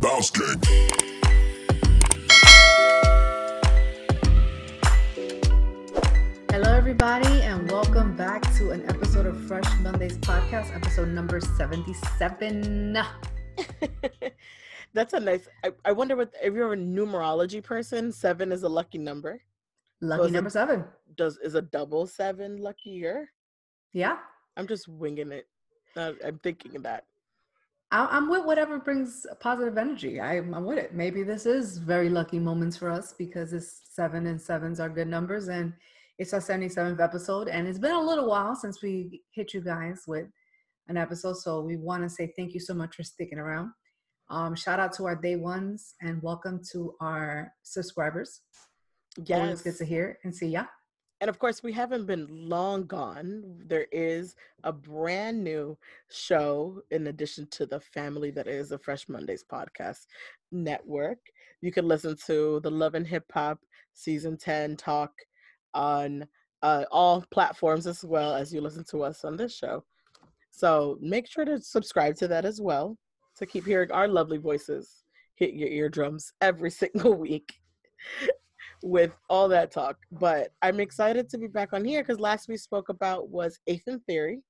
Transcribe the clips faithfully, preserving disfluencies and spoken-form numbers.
Bounce King. Hello, everybody, and welcome back to an episode of Fresh Mondays podcast, episode number seventy-seven. That's a nice. I, I wonder what if you're a numerology person, seven is a lucky number. Lucky so number a, seven. Does is a double seven luckier? Yeah. I'm just winging it. Uh, I'm thinking of that. I, I'm with whatever brings positive energy. I, I'm with it. Maybe this is very lucky moments for us because it's seven and sevens are good numbers, and it's our seventy-seventh episode. And it's been a little while since we hit you guys with an episode, so we want to say thank you so much for sticking around. Um, shout out to our day ones and welcome to our subscribers. Yes, always good to hear and see ya. And of course, we haven't been long gone. There is a brand new show in addition to the family that is the Fresh Mondays podcast network. You can listen to the Love and Hip Hop Season ten talk on uh, all platforms as well as you listen to us on this show. So make sure to subscribe to that as well to keep hearing our lovely voices hit your eardrums every single week. With all that talk, but I'm excited to be back on here because last we spoke about was Eighth in Theory,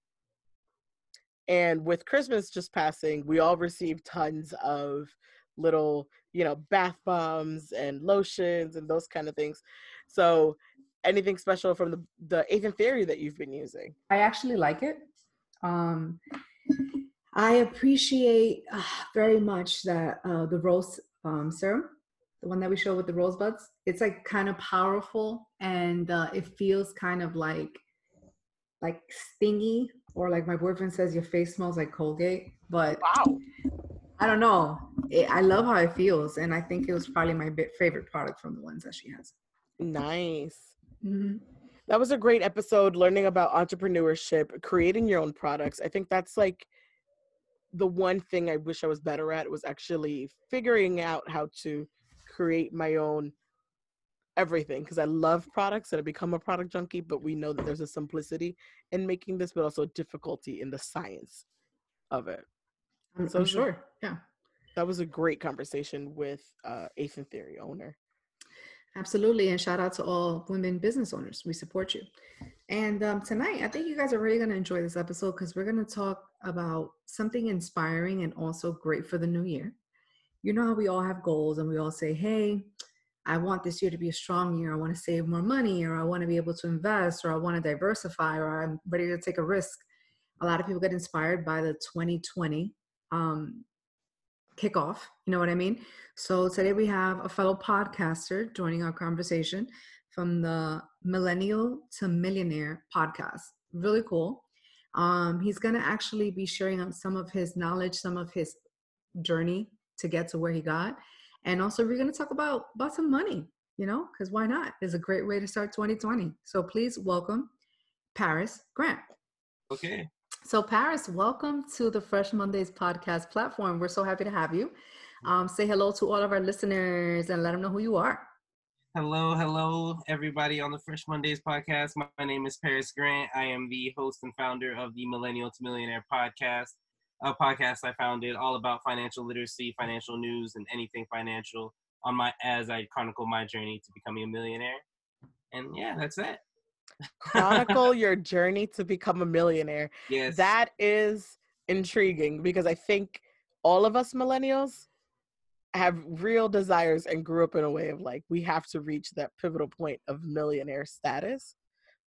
and with Christmas just passing, we all received tons of little, you know, bath bombs and lotions and those kind of things. So, anything special from the the Eighth in Theory that you've been using? I actually like it. Um, I appreciate uh, very much that uh, the rose um, serum. The one that we show with the rosebuds, it's like kind of powerful, and uh, it feels kind of like, like stingy, or like my boyfriend says, your face smells like Colgate. But wow, I don't know. It, I love how it feels, and I think it was probably my bit favorite product from the ones that she has. Nice. Mm-hmm. That was a great episode, learning about entrepreneurship, creating your own products. I think that's like the one thing I wish I was better at was actually figuring out how to create my own everything, because I love products and I become a product junkie, but we know that there's a simplicity in making this, but also difficulty in the science of it. I'm so I'm sure. Yeah. That was a great conversation with uh, Eighth in Theory owner. Absolutely. And shout out to all women business owners. We support you. And um, tonight, I think you guys are really going to enjoy this episode because we're going to talk about something inspiring and also great for the new year. You know how we all have goals and we all say, hey, I want this year to be a strong year. I want to save more money, or I want to be able to invest, or I want to diversify, or I'm ready to take a risk. A lot of people get inspired by the twenty twenty um, kickoff. You know what I mean? So today we have a fellow podcaster joining our conversation from the Millennial to Millionaire podcast. Really cool. Um, he's going to actually be sharing out some of his knowledge, some of his journey to get to where he got. And also we're going to talk about, about some money, you know, because why not? It's a great way to start twenty twenty. So please welcome Paris Grant. Okay. So Paris, welcome to the Fresh Mondays podcast platform. We're so happy to have you. Um, say hello to all of our listeners and let them know who you are. Hello, hello, everybody on the Fresh Mondays podcast. My, my name is Paris Grant. I am the host and founder of the Millennial to Millionaire podcast. A podcast I founded all about financial literacy, financial news, and anything financial on my as I chronicle my journey to becoming a millionaire. And yeah, that's it. Chronicle your journey to become a millionaire. Yes. That is intriguing because I think all of us millennials have real desires and grew up in a way of like, we have to reach that pivotal point of millionaire status,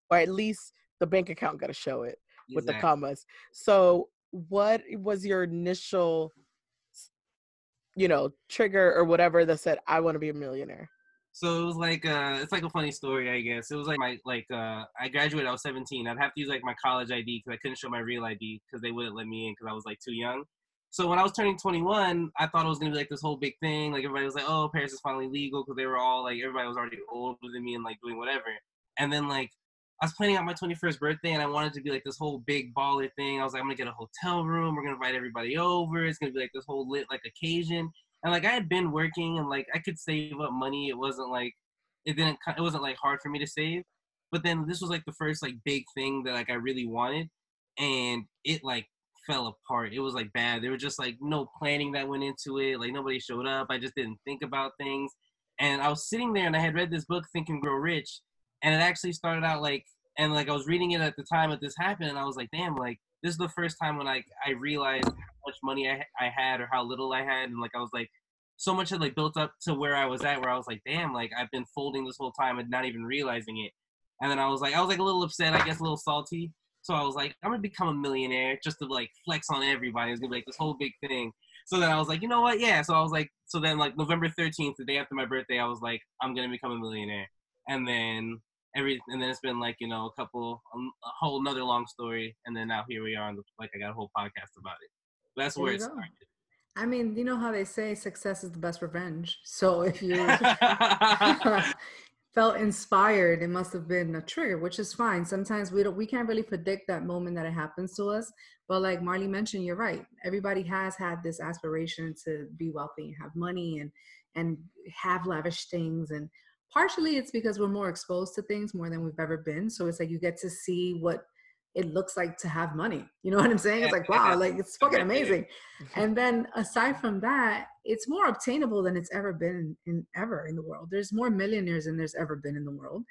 or at least the bank account got to show it with exactly. The commas. So what was your initial, you know, trigger or whatever that said, I want to be a millionaire? So it was like, uh, it's like a funny story, I guess. It was like, my like uh, I graduated, I was seventeen. I'd have to use like my college I D because I couldn't show my real I D because they wouldn't let me in because I was like too young. So when I was turning twenty-one, I thought it was going to be like this whole big thing. Like everybody was like, oh, Paris is finally legal, because they were all like, everybody was already older than me and like doing whatever. And then like, I was planning out my twenty-first birthday, and I wanted to be like this whole big baller thing. I was like, I'm gonna get a hotel room. We're gonna invite everybody over. It's gonna be like this whole lit like occasion. And like I had been working, and like I could save up money. It wasn't like it didn't. It wasn't like hard for me to save. But then this was like the first like big thing that like I really wanted, and it like fell apart. It was like bad. There was just like no planning that went into it. Like nobody showed up. I just didn't think about things. And I was sitting there and I had read this book, Think and Grow Rich. And it actually started out like, and like I was reading it at the time that this happened. And I was like, damn, like this is the first time when I, I realized how much money I, I had or how little I had. And like, I was like, so much had like built up to where I was at, where I was like, damn, like I've been folding this whole time and not even realizing it. And then I was like, I was like a little upset, I guess a little salty. So I was like, I'm gonna become a millionaire just to like flex on everybody. It's gonna be like this whole big thing. So then I was like, you know what? Yeah. So I was like, so then like November thirteenth, the day after my birthday, I was like, I'm gonna become a millionaire. And then every, and then it's been like, you know, a couple, a whole another long story. And then now here we are, and like I got a whole podcast about it. But that's there where it started. I mean, you know how they say success is the best revenge. So if you felt inspired, it must have been a trigger, which is fine. Sometimes we don't, we can't really predict that moment that it happens to us. But like Marley mentioned, you're right. Everybody has had this aspiration to be wealthy and have money and, and have lavish things. And partially it's because we're more exposed to things more than we've ever been. So it's like, you get to see what it looks like to have money. You know what I'm saying? It's like, wow, like it's fucking amazing. And then aside from that, it's more obtainable than it's ever been in ever in the world. There's more millionaires than there's ever been in the world.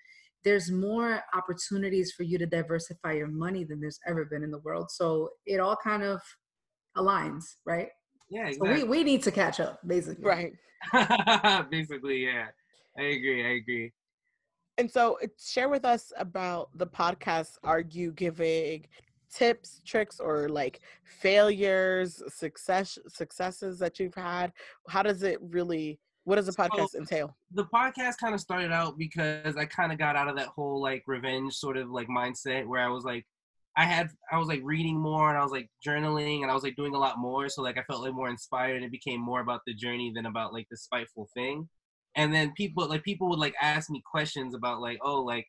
There's more opportunities for you to diversify your money than there's ever been in the world. So it all kind of aligns, right? Yeah, exactly. So we, we need to catch up, basically. Right. Basically, yeah. I agree, I agree. And so share with us about the podcast. Are you giving tips, tricks, or like failures, success, successes that you've had? How does it really, what does the podcast so, entail? The podcast kind of started out because I kind of got out of that whole like revenge sort of like mindset where I was like, I had, I was like reading more and I was like journaling and I was like doing a lot more. So like I felt like more inspired and it became more about the journey than about like the spiteful thing. And then people like people would like ask me questions about like, oh, like,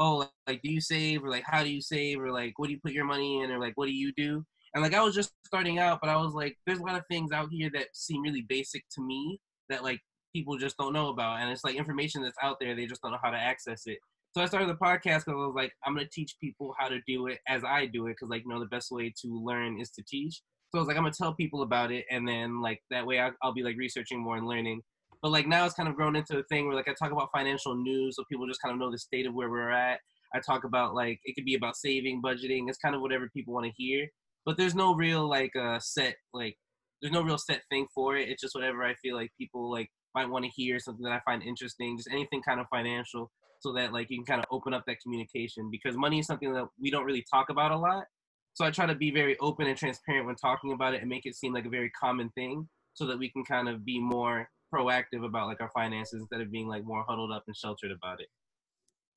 oh, like, like, do you save? Or like, how do you save? Or like, what do you put your money in? Or like, what do you do? And like, I was just starting out, but I was like, there's a lot of things out here that seem really basic to me that like people just don't know about. And it's like information that's out there. They just don't know how to access it. So I started the podcast because I was like, I'm going to teach people how to do it as I do it. Because like, you know, the best way to learn is to teach. So I was like, I'm going to tell people about it. And then like that way I'll, I'll be like researching more and learning. But like now it's kind of grown into a thing where like I talk about financial news so people just kind of know the state of where we're at. I talk about like, it could be about saving, budgeting. It's kind of whatever people want to hear. But there's no real like uh, set, like there's no real set thing for it. It's just whatever I feel like people like might want to hear, something that I find interesting, just anything kind of financial so that like you can kind of open up that communication because money is something that we don't really talk about a lot. So I try to be very open and transparent when talking about it and make it seem like a very common thing so that we can kind of be more proactive about like our finances instead of being like more huddled up and sheltered about it.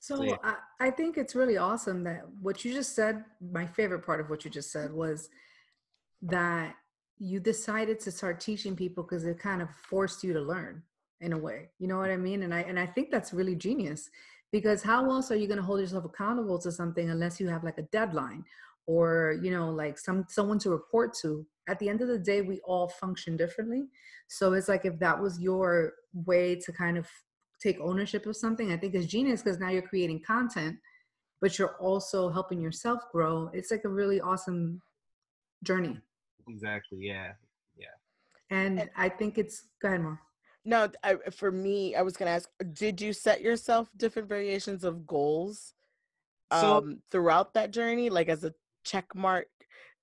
So, so yeah. I, I think it's really awesome that what you just said, my favorite part of what you just said was that you decided to start teaching people because it kind of forced you to learn in a way, you know what I mean? And I, and I think that's really genius because how else are you going to hold yourself accountable to something unless you have like a deadline or, you know, like some, someone to report to. At the end of the day, we all function differently. So it's like, if that was your way to kind of take ownership of something, I think it's genius because now you're creating content, but you're also helping yourself grow. It's like a really awesome journey. Exactly. Yeah. Yeah. And, and I think it's, go ahead, Mar. No, I, for me, I was going to ask, did you set yourself different variations of goals so, um, throughout that journey? Like as a check mark,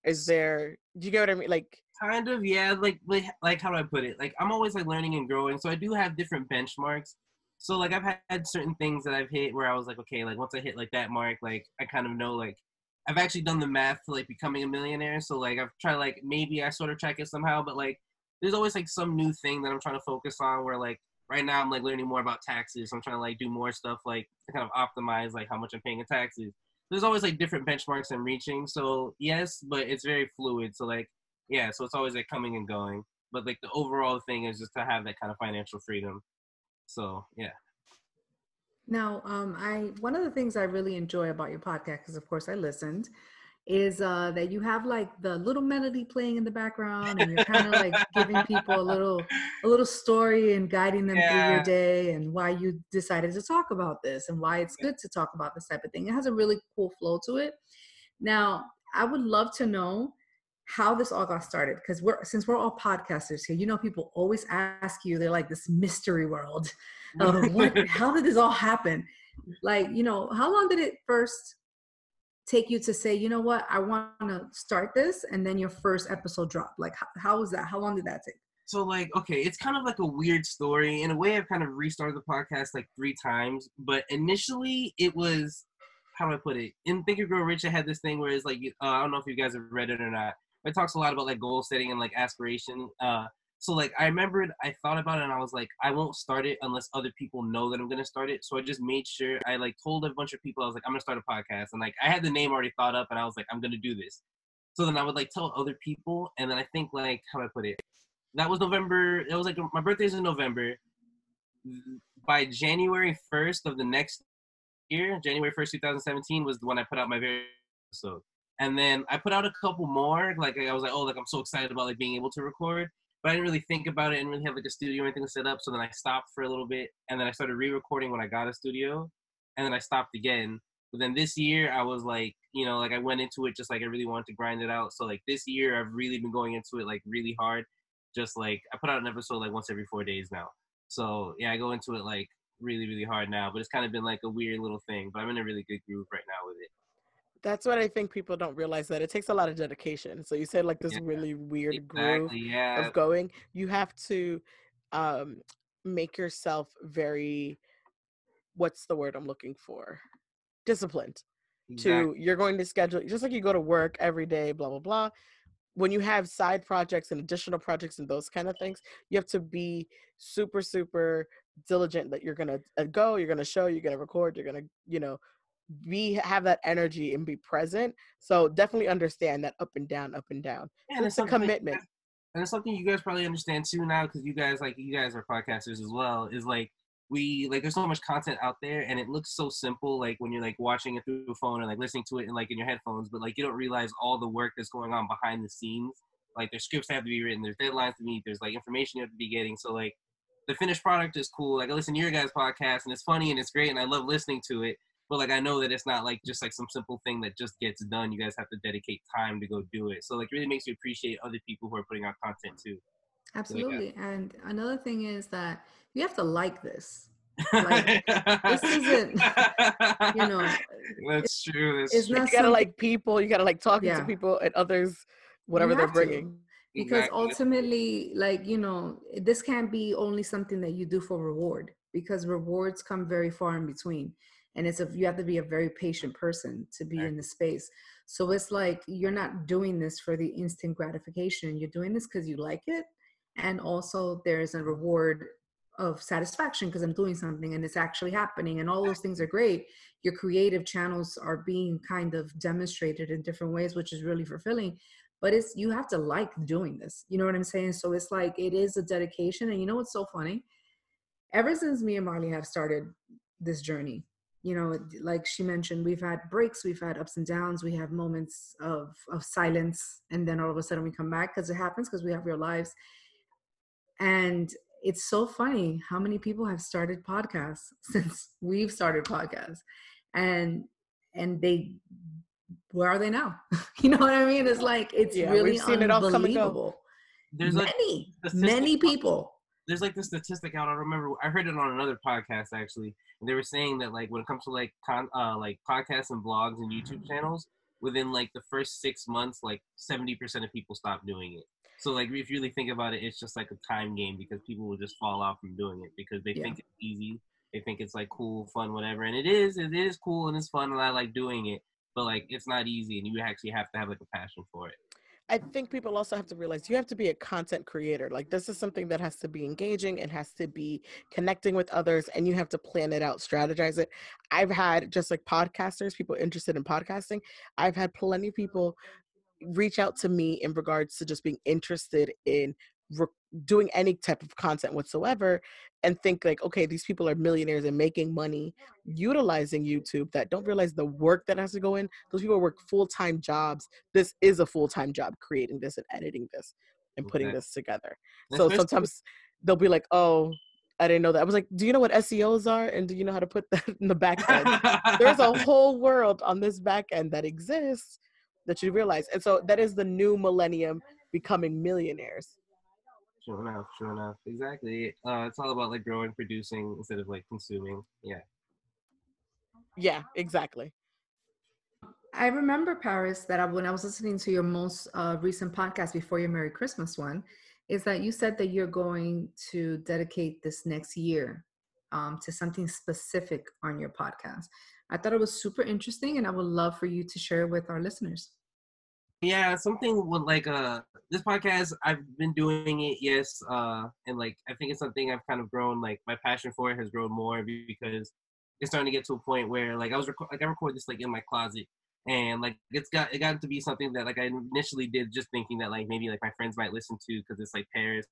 is there, do you get what I mean? Like kind of, yeah. Like, like, like, how do I put it? Like, I'm always like learning and growing. So I do have different benchmarks. So like, I've had certain things that I've hit where I was like, okay, like once I hit like that mark, like I kind of know, like I've actually done the math to like becoming a millionaire. So like, I've tried, like, maybe I sort of track it somehow, but like, there's always like some new thing that I'm trying to focus on where like right now I'm like learning more about taxes. So I'm trying to like do more stuff, like to kind of optimize like how much I'm paying in taxes. There's always like different benchmarks I'm reaching. So yes, but it's very fluid. So like, yeah, so it's always like coming and going. But like the overall thing is just to have that kind of financial freedom. So yeah. Now, um, I, one of the things I really enjoy about your podcast, because of course I listened, is uh, that you have like the little melody playing in the background and you're kind of like giving people a little, a little story and guiding them yeah. through your day and why you decided to talk about this and why it's good to talk about this type of thing. It has a really cool flow to it. Now, I would love to know how this all got started, because we're since we're all podcasters here, you know, people always ask you, they're like, this mystery world of what, how did this all happen? Like, you know, how long did it first take you to say, you know what, I want to start this, and then your first episode dropped? Like, how, how was that? How long did that take? So, like, okay, it's kind of like a weird story. In a way, I've kind of restarted the podcast like three times, but initially it was, how do I put it? In Think and Grow Rich, I had this thing where it's like, uh, I don't know if you guys have read it or not. It talks a lot about like goal setting and like aspiration. Uh, so like I remembered, I thought about it and I was like, I won't start it unless other people know that I'm gonna start it. So I just made sure I like told a bunch of people, I was like, I'm gonna start a podcast. And like I had the name already thought up and I was like, I'm gonna do this. So then I would like tell other people. And then I think like, how do I put it? That was November, it was like my birthday's in November. By January first of the next year, January first, two thousand seventeen was when I put out my very first episode. And then I put out a couple more, like I was like, oh, like I'm so excited about like being able to record, but I didn't really think about it and really have like a studio or anything set up. So then I stopped for a little bit and then I started re-recording when I got a studio and then I stopped again. But then this year I was like, you know, like I went into it just like I really wanted to grind it out. So like this year I've really been going into it like really hard. Just like I put out an episode like once every four days now. So yeah, I go into it like really, really hard now, but it's kind of been like a weird little thing, but I'm in a really good groove right now with it. That's what I think people don't realize, that it takes a lot of dedication. So you said like this yeah, really weird exactly, groove yeah. of going. You have to um, make yourself very, what's the word I'm looking for? Disciplined. Exactly. To, you're going to schedule, just like you go to work every day, blah, blah, blah. When you have side projects and additional projects and those kind of things, you have to be super, super diligent that you're going to go, you're going to show, you're going to record, you're going to, you know, be have that energy and be present. So definitely understand that up and down, up and down. Yeah, and it's a commitment. Guys, and it's something you guys probably understand too now, because you guys like you guys are podcasters as well. Is like we like there's so much content out there, and it looks so simple. Like when you're like watching it through a phone and like listening to it and like in your headphones, but like you don't realize all the work that's going on behind the scenes. Like there's scripts that have to be written, there's deadlines to meet, there's like information you have to be getting. So like the finished product is cool. Like I listen to your guys' podcast, and it's funny and it's great, and I love listening to it. But like I know that it's not like just like some simple thing that just gets done. You guys have to dedicate time to go do it. So like it really makes you appreciate other people who are putting out content too. Absolutely. So, like, and another thing is that you have to like this. Like this isn't, you know. That's true. That's it's true. Not you gotta something, like people. You gotta like talking yeah. to people and others, whatever they're bringing. To. Because exactly. ultimately, like, you know, this can't be only something that you do for reward, because rewards come very far in between. And it's a, you have to be a very patient person to be right. in the space. So it's like, you're not doing this for the instant gratification. You're doing this because you like it. And also there's a reward of satisfaction because I'm doing something and it's actually happening. And all those things are great. Your creative channels are being kind of demonstrated in different ways, which is really fulfilling. But it's, you have to like doing this. You know what I'm saying? So it's like, it is a dedication. And you know what's so funny? Ever since me and Marley have started this journey, you know, like she mentioned, we've had breaks, we've had ups and downs, we have moments of, of silence, and then all of a sudden we come back because it happens, because we have real lives. And it's so funny how many people have started podcasts since we've started podcasts, and and they, where are they now? You know what I mean? It's like, it's yeah, really we've seen unbelievable. It all There's many, like many people. There's like this statistic out. I remember I heard it on another podcast actually. And they were saying that like when it comes to like con- uh, like podcasts and blogs and YouTube channels, within like the first six months, like seventy percent of people stop doing it. So like if you really think about it, it's just like a time game, because people will just fall off from doing it because they yeah. think it's easy. They think it's like cool, fun, whatever. And it is, it is cool and it's fun and I like doing it, but like it's not easy and you actually have to have like a passion for it. I think people also have to realize you have to be a content creator. Like this is something that has to be engaging and has to be connecting with others, and you have to plan it out, strategize it. I've had, just like podcasters, people interested in podcasting, I've had plenty of people reach out to me in regards to just being interested in re- doing any type of content whatsoever, and think like, okay, these people are millionaires and making money utilizing YouTube, that don't realize the work that has to go in. Those people work full-time jobs. This is a full-time job, creating this and editing this and putting okay. this together. So sometimes they'll be like, oh, I didn't know that. I was like, do you know what S E Os are? And do you know how to put that in the back end? There's a whole world on this back end that exists that you realize. And so that is the new millennium, becoming millionaires. True enough, true enough. Exactly. Uh, it's all about like growing, producing instead of like consuming. Yeah. Yeah, exactly. I remember, Paris, that I, when I was listening to your most uh, recent podcast before your Merry Christmas one, is that you said that you're going to dedicate this next year um, to something specific on your podcast. I thought it was super interesting, and I would love for you to share it with our listeners. Yeah, something with like uh, this podcast, I've been doing it, yes. Uh, and like, I think it's something I've kind of grown, like my passion for it has grown more because it's starting to get to a point where like I was, rec- like I record this like in my closet. And like it's got it got to be something that like I initially did just thinking that like maybe like my friends might listen to because it's like Paris,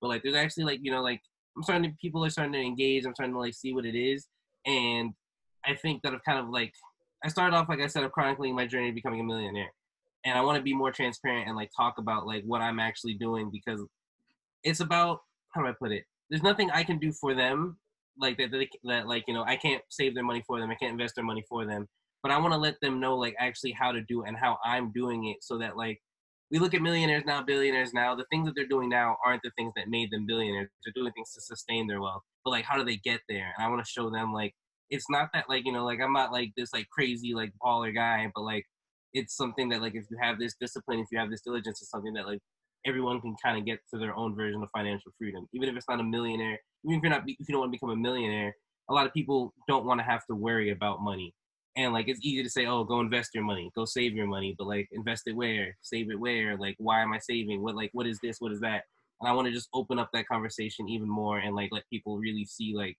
but like there's actually like, you know, like I'm starting to, people are starting to engage. I'm starting to like see what it is, and I think that I've kind of like I started off like I said, I'm chronicling my journey to becoming a millionaire, and I want to be more transparent and like talk about like what I'm actually doing, because it's about, how do I put it? There's nothing I can do for them like that that, that like, you know, I can't save their money for them. I can't invest their money for them. But I want to let them know, like, actually how to do it and how I'm doing it, so that, like, we look at millionaires now, billionaires now. The things that they're doing now aren't the things that made them billionaires. They're doing things to sustain their wealth. But, like, how do they get there? And I want to show them, like, it's not that, like, you know, like, I'm not, like, this, like, crazy, like, baller guy. But, like, it's something that, like, if you have this discipline, if you have this diligence, it's something that, like, everyone can kind of get to their own version of financial freedom. Even if it's not a millionaire, even if you're not, if you don't want to become a millionaire, a lot of people don't want to have to worry about money. And, like, it's easy to say, oh, go invest your money, go save your money. But, like, invest it where? Save it where? Like, why am I saving? What, like, what is this? What is that? And I want to just open up that conversation even more and, like, let people really see, like,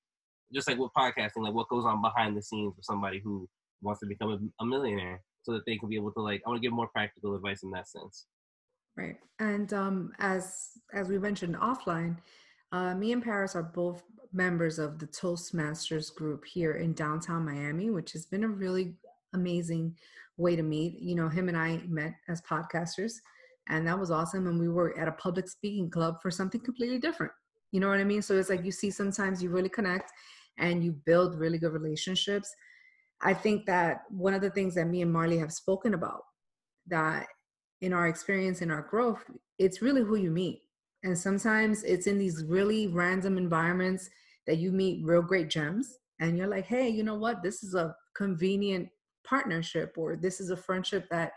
just like with podcasting, like, what goes on behind the scenes for somebody who wants to become a, a millionaire, so that they can be able to, like, I want to give more practical advice in that sense. Right. And um, as as we mentioned offline, Uh, me and Paris are both members of the Toastmasters group here in downtown Miami, which has been a really amazing way to meet. You know, him and I met as podcasters, and that was awesome. And we were at a public speaking club for something completely different. You know what I mean? So it's like, you see, sometimes you really connect and you build really good relationships. I think that one of the things that me and Marley have spoken about, that in our experience, in our growth, it's really who you meet. And sometimes it's in these really random environments that you meet real great gems, and you're like, hey, you know what? This is a convenient partnership, or this is a friendship that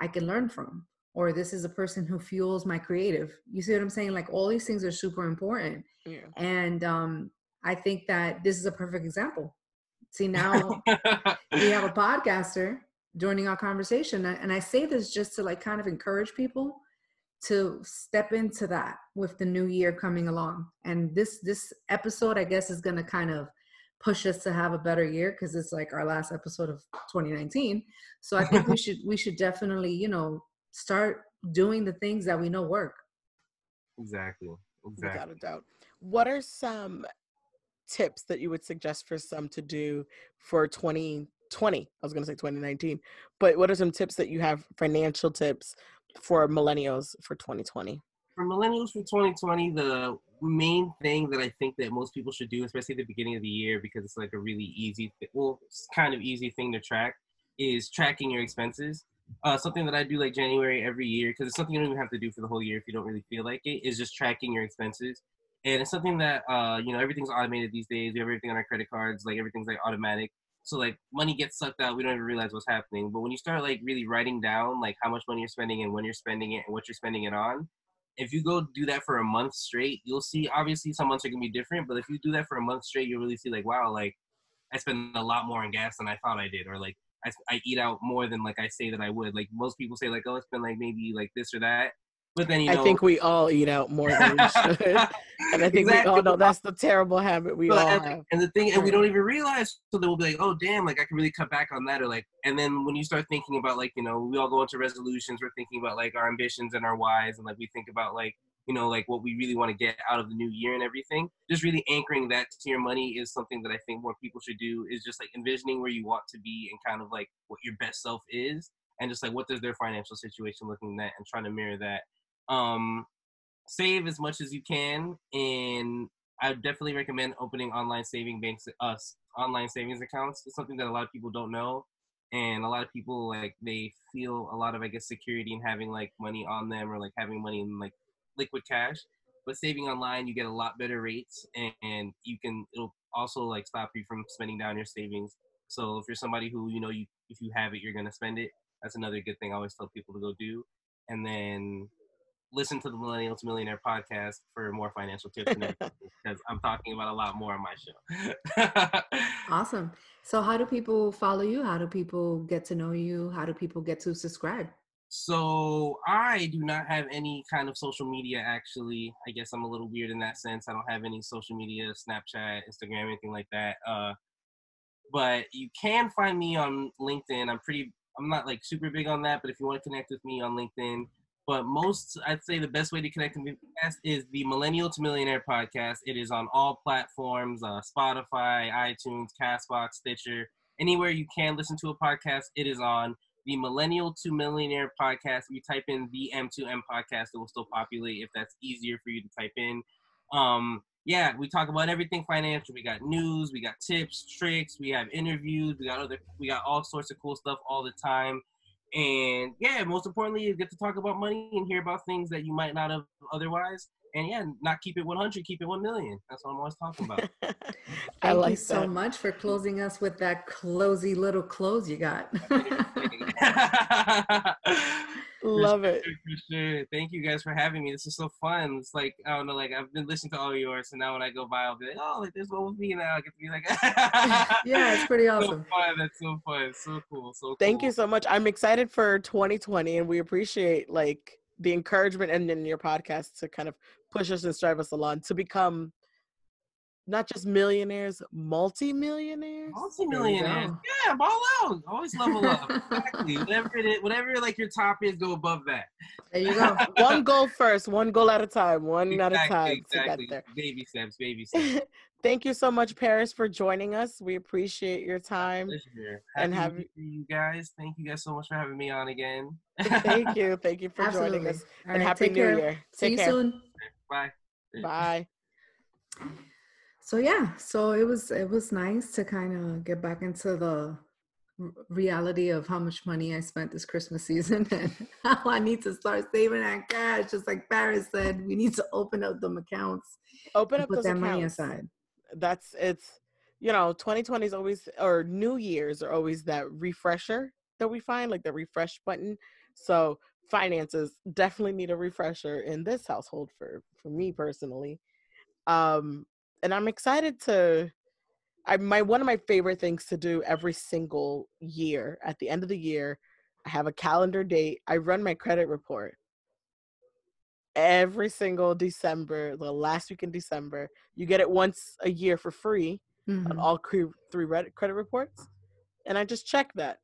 I can learn from, or this is a person who fuels my creative. You see what I'm saying? Like, all these things are super important. Yeah. And um, I think that this is a perfect example. See, now we have a podcaster joining our conversation. And I say this just to like kind of encourage people to step into that with the new year coming along. And this this episode, I guess, is going to kind of push us to have a better year, because it's like our last episode of twenty nineteen. So I think we should we should definitely, you know, start doing the things that we know work. Exactly. Exactly. Without a doubt. What are some tips that you would suggest for some to do for twenty twenty? I was going to say twenty nineteen, but what are some tips that you have, financial tips, for millennials for twenty twenty? For millennials for twenty twenty, the main thing that I think that most people should do, especially at the beginning of the year, because it's like a really easy, th- well, it's kind of easy thing to track, is tracking your expenses. Uh, something that I do like January every year, because it's something you don't even have to do for the whole year if you don't really feel like it, is just tracking your expenses. And it's something that, uh, you know, everything's automated these days. We have everything on our credit cards, like everything's like automatic. So, like, money gets sucked out. We don't even realize what's happening. But when you start, like, really writing down, like, how much money you're spending and when you're spending it and what you're spending it on, if you go do that for a month straight, you'll see, obviously, some months are going to be different. But if you do that for a month straight, you'll really see, like, wow, like, I spend a lot more on gas than I thought I did. Or, like, I, I eat out more than, like, I say that I would. Like, most people say, like, oh, I spend, like, maybe, like, this or that. But then, you know, I think we all eat out more than we should. And I think exactly. We all know that's the terrible habit we but, all and, have. And the thing, and we don't even realize, so then we'll be like, oh, damn, like, I can really cut back on that. Or like, and then when you start thinking about, like, you know, we all go into resolutions, we're thinking about, like, our ambitions and our whys. And, like, we think about, like, you know, like, what we really want to get out of the new year and everything. Just really anchoring that to your money is something that I think more people should do, is just, like, envisioning where you want to be and kind of, like, what your best self is. And just, like, what does their financial situation looking at, and trying to mirror that. Um, save as much as you can, and I definitely recommend opening online saving banks, us uh, online savings accounts. It's something that a lot of people don't know, And a lot of people, like, they feel a lot of, I guess, security in having, like, money on them, or, like, having money in, like, liquid cash. But saving online, you get a lot better rates, and, and you can, it'll also, like, stop you from spending down your savings. So if you're somebody who, you know, you if you have it, you're going to spend it. That's another good thing I always tell people to go do. And then listen to the Millennial to Millionaire podcast for more financial tips and everything, because I'm talking about a lot more on my show. Awesome. So how do people follow you? How do people get to know you? How do people get to subscribe? So I do not have any kind of social media, actually. I guess I'm a little weird in that sense. I don't have any social media, Snapchat, Instagram, anything like that. Uh, but you can find me on LinkedIn. I'm pretty, I'm not like super big on that, but if you want to connect with me on LinkedIn. But most, I'd say the best way to connect with me is the Millennial to Millionaire podcast. It is on all platforms, uh, Spotify, iTunes, CastBox, Stitcher, anywhere you can listen to a podcast, it is on. The Millennial to Millionaire podcast, you type in the M two M podcast, it will still populate if that's easier for you to type in. Um, yeah, we talk about everything financial. We got news, we got tips, tricks, we have interviews, we got other, we got all sorts of cool stuff all the time. And yeah, most importantly, you get to talk about money and hear about things that you might not have otherwise. And yeah, not keep it one hundred, keep it one million. That's what I'm always talking about. Thank like you that. so much for closing us with that closey little close you got. Love it. For sure. Thank you guys for having me. This is so fun. It's like, I don't know, like I've been listening to all yours, and now when I go by, I'll be like, oh, like there's one with me now. I get to be like, yeah, it's pretty awesome. So fun. That's so fun. So cool. So cool. Thank you so much. I'm excited for twenty twenty, and we appreciate like the encouragement and in your podcast to kind of push us and strive us along to become not just millionaires, multi-millionaires. Multi-millionaires. Yeah, ball out. Always level up. Exactly. Whatever it is, whatever like your top is, go above that. There you go. One goal first, one goal at a time, one exactly, at a time exactly. to get there. Baby steps, baby steps. Thank you so much, Paris, for joining us. We appreciate your time. Pleasure. And have you guys. Thank you guys so much for having me on again. Thank you. Thank you for Absolutely. joining us. All and right, happy new care. year. Take See care. you soon. Bye. Bye. So yeah, so it was it was nice to kind of get back into the reality of how much money I spent this Christmas season and how I need to start saving that cash. Just like Paris said, we need to open up them accounts. Open up those accounts. Put that money aside. That's it's you know, twenty twenty is always, or New Year's are always that refresher that we find, like the refresh button. So finances definitely need a refresher in this household for for me personally. Um And I'm excited to, I my one of my favorite things to do every single year, at the end of the year, I have a calendar date. I run my credit report every single December, the last week in December. You get it once a year for free mm-hmm. on all cre- three red- credit reports. And I just check that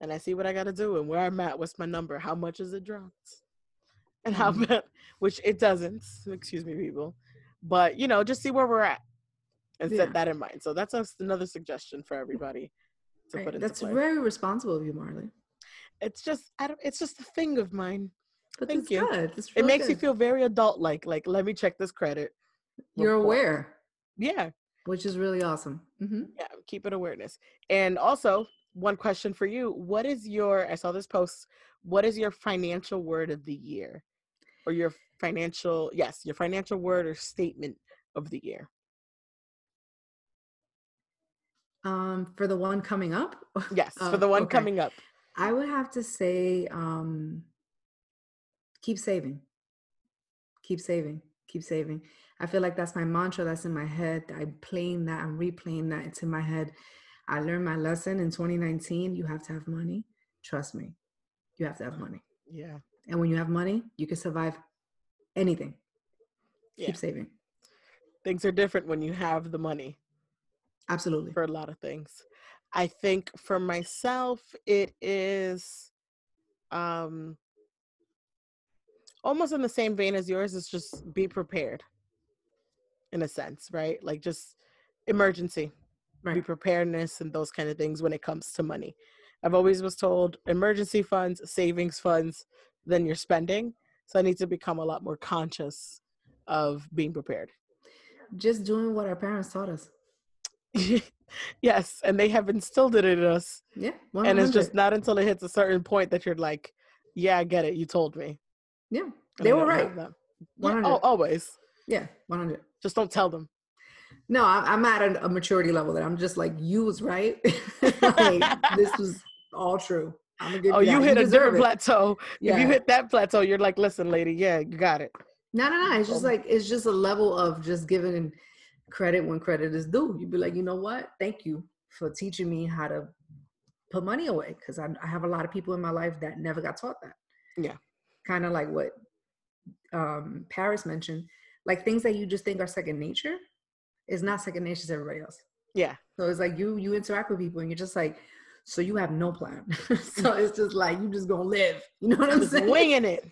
and I see what I got to do and where I'm at, what's my number, how much is it dropped, and how much, mm-hmm. which it doesn't, excuse me, people. But, you know, just see where we're at and yeah. set that in mind. So that's us, another suggestion for everybody to right. put into That's play. Very responsible of you, Marley. It's just, I don't, it's just a thing of mine. But Thank you. Good. It makes good. you feel very adult-like. Like, let me check this credit. You're report. aware. Yeah. Which is really awesome. Mm-hmm. Yeah, keep it awareness. And also, one question for you. What is your, I saw this post, what is your financial word of the year? Or your financial, yes, your financial word or statement of the year? Um, for the one coming up? Yes, uh, for the one okay. coming up. I would have to say, um, keep saving. Keep saving. Keep saving. I feel like that's my mantra that's in my head. I'm playing that. I'm replaying that. It's in my head. I learned my lesson in twenty nineteen. You have to have money. Trust me. You have to have money. Yeah. And when you have money, you can survive anything. Yeah. Keep saving. Things are different when you have the money. Absolutely. For a lot of things. I think for myself, it is um, almost in the same vein as yours. It's just be prepared in a sense, right? Like just emergency, right. Be preparedness and those kind of things when it comes to money. I've always was told emergency funds, savings funds, than you're spending. So I need to become a lot more conscious of being prepared. Just doing what our parents taught us. Yes, and they have instilled it in us. Yeah, one hundred percent. And it's just not until it hits a certain point that you're like, yeah, I get it. You told me. Yeah, they were right. one hundred. Yeah, oh, always. Yeah, one hundred. Just don't tell them. No, I'm at a maturity level that I'm just like, you was right. Like, this was all true. I'm gonna give oh, you, you hit you a different it. plateau. Yeah. If you hit that plateau, you're like, listen, lady, yeah, you got it. No, no, no. It's just like, it's just a level of just giving credit when credit is due. You'd be like, you know what? Thank you for teaching me how to put money away. Because I, I have a lot of people in my life that never got taught that. Yeah. Kind of like what um, Paris mentioned, like things that you just think are second nature is not second nature to everybody else. Yeah. So it's like you, you interact with people and you're just like, so you have no plan. So it's just like, you just gonna live. You know what I'm saying? Winging it.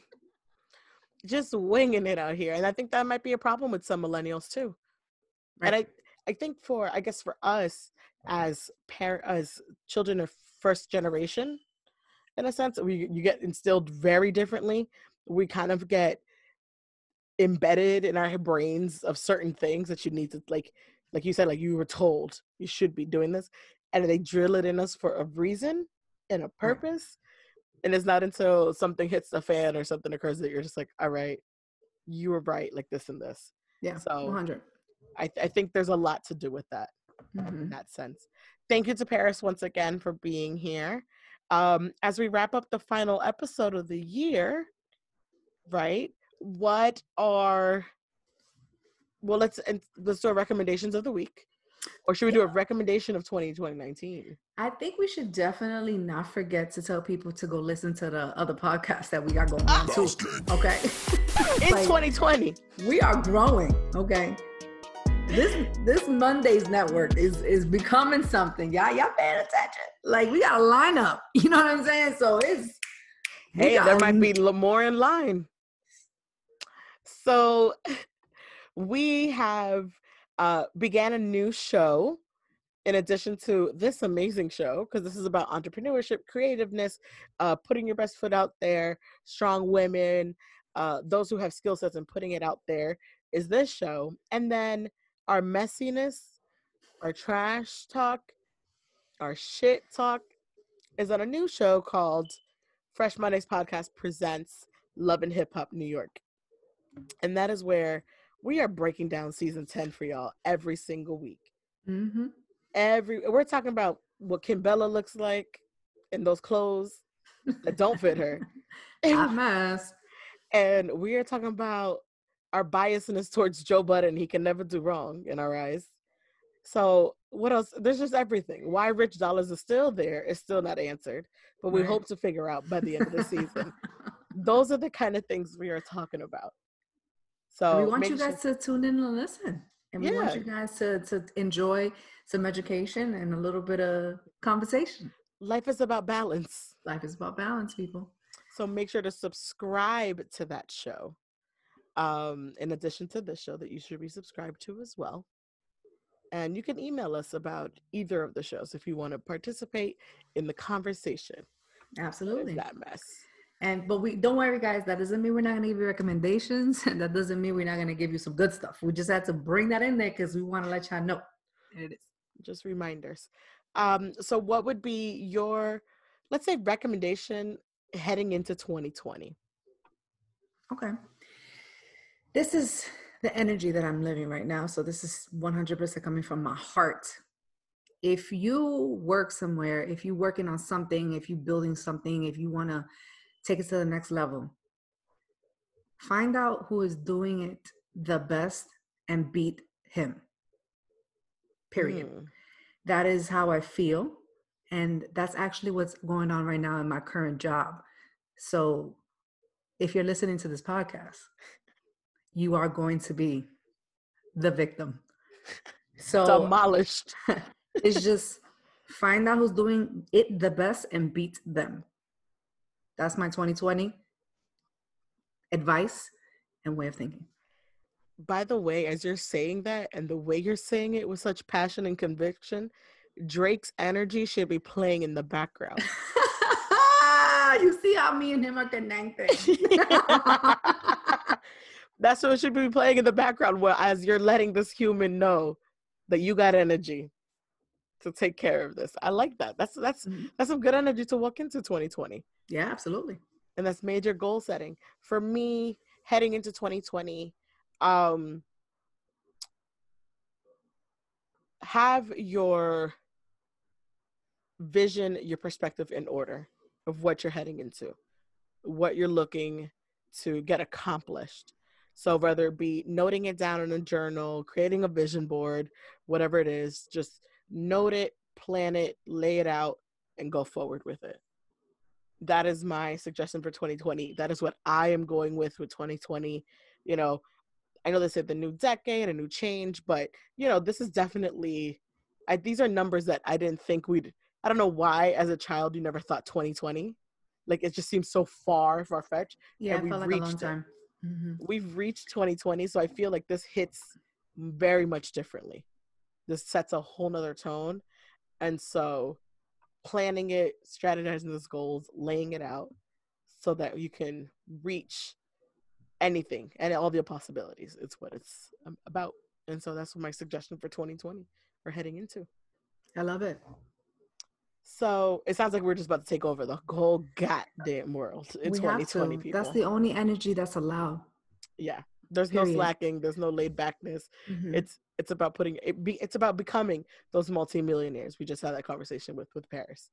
Just winging it out here. And I think that might be a problem with some millennials too. Right. And I, I think for, I guess for us as par- as children of first generation, in a sense, we you get instilled very differently. We kind of get embedded in our brains of certain things that you need to, like, like you said, like you were told you should be doing this. And they drill it in us for a reason and a purpose. And it's not until something hits the fan or something occurs that you're just like, all right, you were right, like this and this. Yeah, so one hundred. I, th- I think there's a lot to do with that mm-hmm. in that sense. Thank you to Paris once again for being here. Um, as we wrap up the final episode of the year, right, what are, well, let's, let's do our recommendations of the week. Or should we do a recommendation of twenty nineteen? I think we should definitely not forget to tell people to go listen to the other podcasts that we got going on too. Okay. In like, twenty twenty. We are growing. Okay. This this Mondays network is is becoming something. Y'all, y'all paying attention. Like we got a lineup. You know what I'm saying? So it's hey, there might be more in line. So we have Uh, began a new show in addition to this amazing show, because this is about entrepreneurship, creativeness, uh, putting your best foot out there, strong women, uh, those who have skill sets and putting it out there is this show. And then our messiness, our trash talk, our shit talk is on a new show called Fresh Mondays Podcast Presents Love and Hip Hop New York. And that is where we are breaking down season ten for y'all every single week. Mm-hmm. Every we're talking about what Kimbella looks like in those clothes that don't fit her. I must. And we are talking about our biasness towards Joe Budden. He can never do wrong in our eyes. So what else? There's just everything. Why rich dollars are still there is still not answered, but we right. hope to figure out by the end of the season. Those are the kind of things we are talking about. So we want you guys sure. to tune in and listen. And we yeah. want you guys to, to enjoy some education and a little bit of conversation. Life is about balance. Life is about balance, people. So make sure to subscribe to that show. Um, in addition to this show that you should be subscribed to as well. And you can email us about either of the shows if you want to participate in the conversation. Absolutely. That mess. And, but we don't worry, guys, that doesn't mean we're not going to give you recommendations. And that doesn't mean we're not going to give you some good stuff. We just had to bring that in there because we want to let y'all know. There it is. Just reminders. Um, so what would be your, let's say, recommendation heading into twenty twenty? Okay. This is the energy that I'm living right now. So this is one hundred percent coming from my heart. If you work somewhere, if you're working on something, if you're building something, if you want to take it to the next level. Find out who is doing it the best and beat him. Period. Mm. That is how I feel. And that's actually what's going on right now in my current job. So if you're listening to this podcast, you are going to be the victim. So demolished. It's just find out who's doing it the best and beat them. That's my twenty twenty advice and way of thinking. By the way, as you're saying that and the way you're saying it with such passion and conviction, Drake's energy should be playing in the background. You see how me and him are connected. That's what should be playing in the background. Well, as you're letting this human know that you got energy. to take care of this. I like that. That's that's mm-hmm. that's some good energy to walk into twenty twenty. Yeah, absolutely. And that's major goal setting. For me, heading into twenty twenty, um, have your vision, your perspective in order of what you're heading into, what you're looking to get accomplished. So whether it be noting it down in a journal, creating a vision board, whatever it is, just note it, plan it, lay it out, and go forward with it. That is my suggestion for twenty twenty. That is what I am going with with twenty twenty. You know, I know they said the new decade, a new change, but, you know, this is definitely, I, these are numbers that I didn't think we'd, I don't know why as a child you never thought twenty twenty. Like, it just seems so far, far-fetched. Yeah, and it felt like a long time. Mm-hmm. We've reached twenty twenty, so I feel like this hits very much differently. This sets a whole nother tone. And so planning it, strategizing those goals, laying it out so that you can reach anything and all the possibilities. It's what it's about. And so that's my suggestion for twenty twenty we're heading into. I love it. So it sounds like we're just about to take over the whole goddamn world in we twenty twenty, people. That's the only energy that's allowed. Yeah. There's Period. No slacking. There's no laid backness. Mm-hmm. It's it's about putting it be, it's about becoming those multimillionaires. We just had that conversation with with Paris.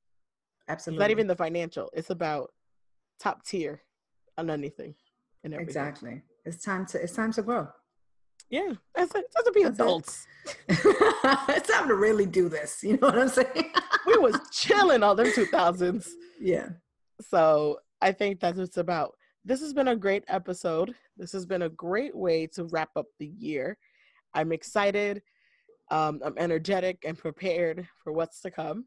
Absolutely. It's not even the financial. It's about top tier on anything and everything. Exactly. It's time to it's time to grow. Yeah. It's time to be that's adults. It. It's time to really do this. You know what I'm saying? We was chilling all them two thousands. Yeah. So I think that's what it's about. This has been a great episode. This has been a great way to wrap up the year. I'm excited. Um, I'm energetic and prepared for what's to come.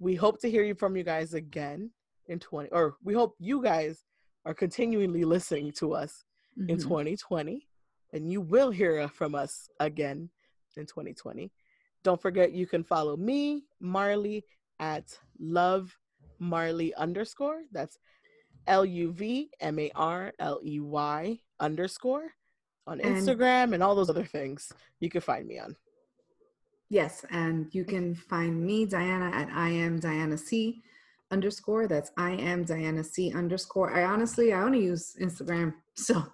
We hope to hear you from you guys again in twenty, or we hope you guys are continually listening to us mm-hmm. in twenty twenty, and you will hear from us again in twenty twenty. Don't forget, you can follow me, Marley, at lovemarley underscore. That's L U V M A R L E Y underscore on Instagram and, and all those other things you can find me on. Yes, and you can find me, Diana, at I am Diana C underscore. That's I am Diana C underscore. I honestly, I only use Instagram, so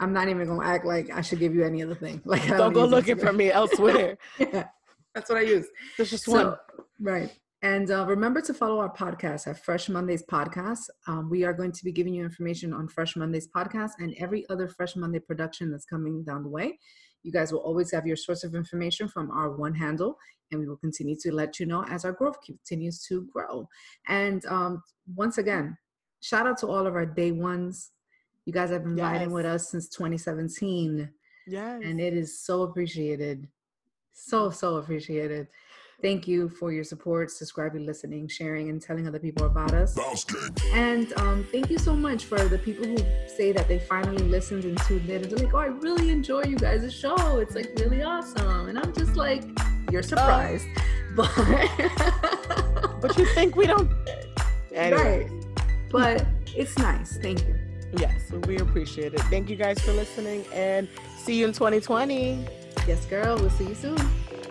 I'm not even going to act like I should give you any other thing. Like, Don't, don't go looking Instagram. for me elsewhere. Yeah, that's what I use. There's just so, one. Right. And uh, remember to follow our podcast at Fresh Mondays Podcast. Um, we are going to be giving you information on Fresh Mondays Podcast and every other Fresh Monday production that's coming down the way. You guys will always have your source of information from our one handle, and we will continue to let you know as our growth continues to grow. And um, once again, shout out to all of our day ones. You guys have been yes. riding with us since twenty seventeen. Yes. And it is so appreciated. So, so appreciated. Thank you for your support, subscribing, listening, sharing, and telling other people about us. And um, thank you so much for the people who say that they finally listened and tuned in. And they're like, oh, I really enjoy you guys' show. It's like really awesome. And I'm just like, you're surprised. But, but you think we don't. Anyway. Right. But it's nice. Thank you. Yes, we appreciate it. Thank you guys for listening, and see you in twenty twenty. Yes, girl. We'll see you soon.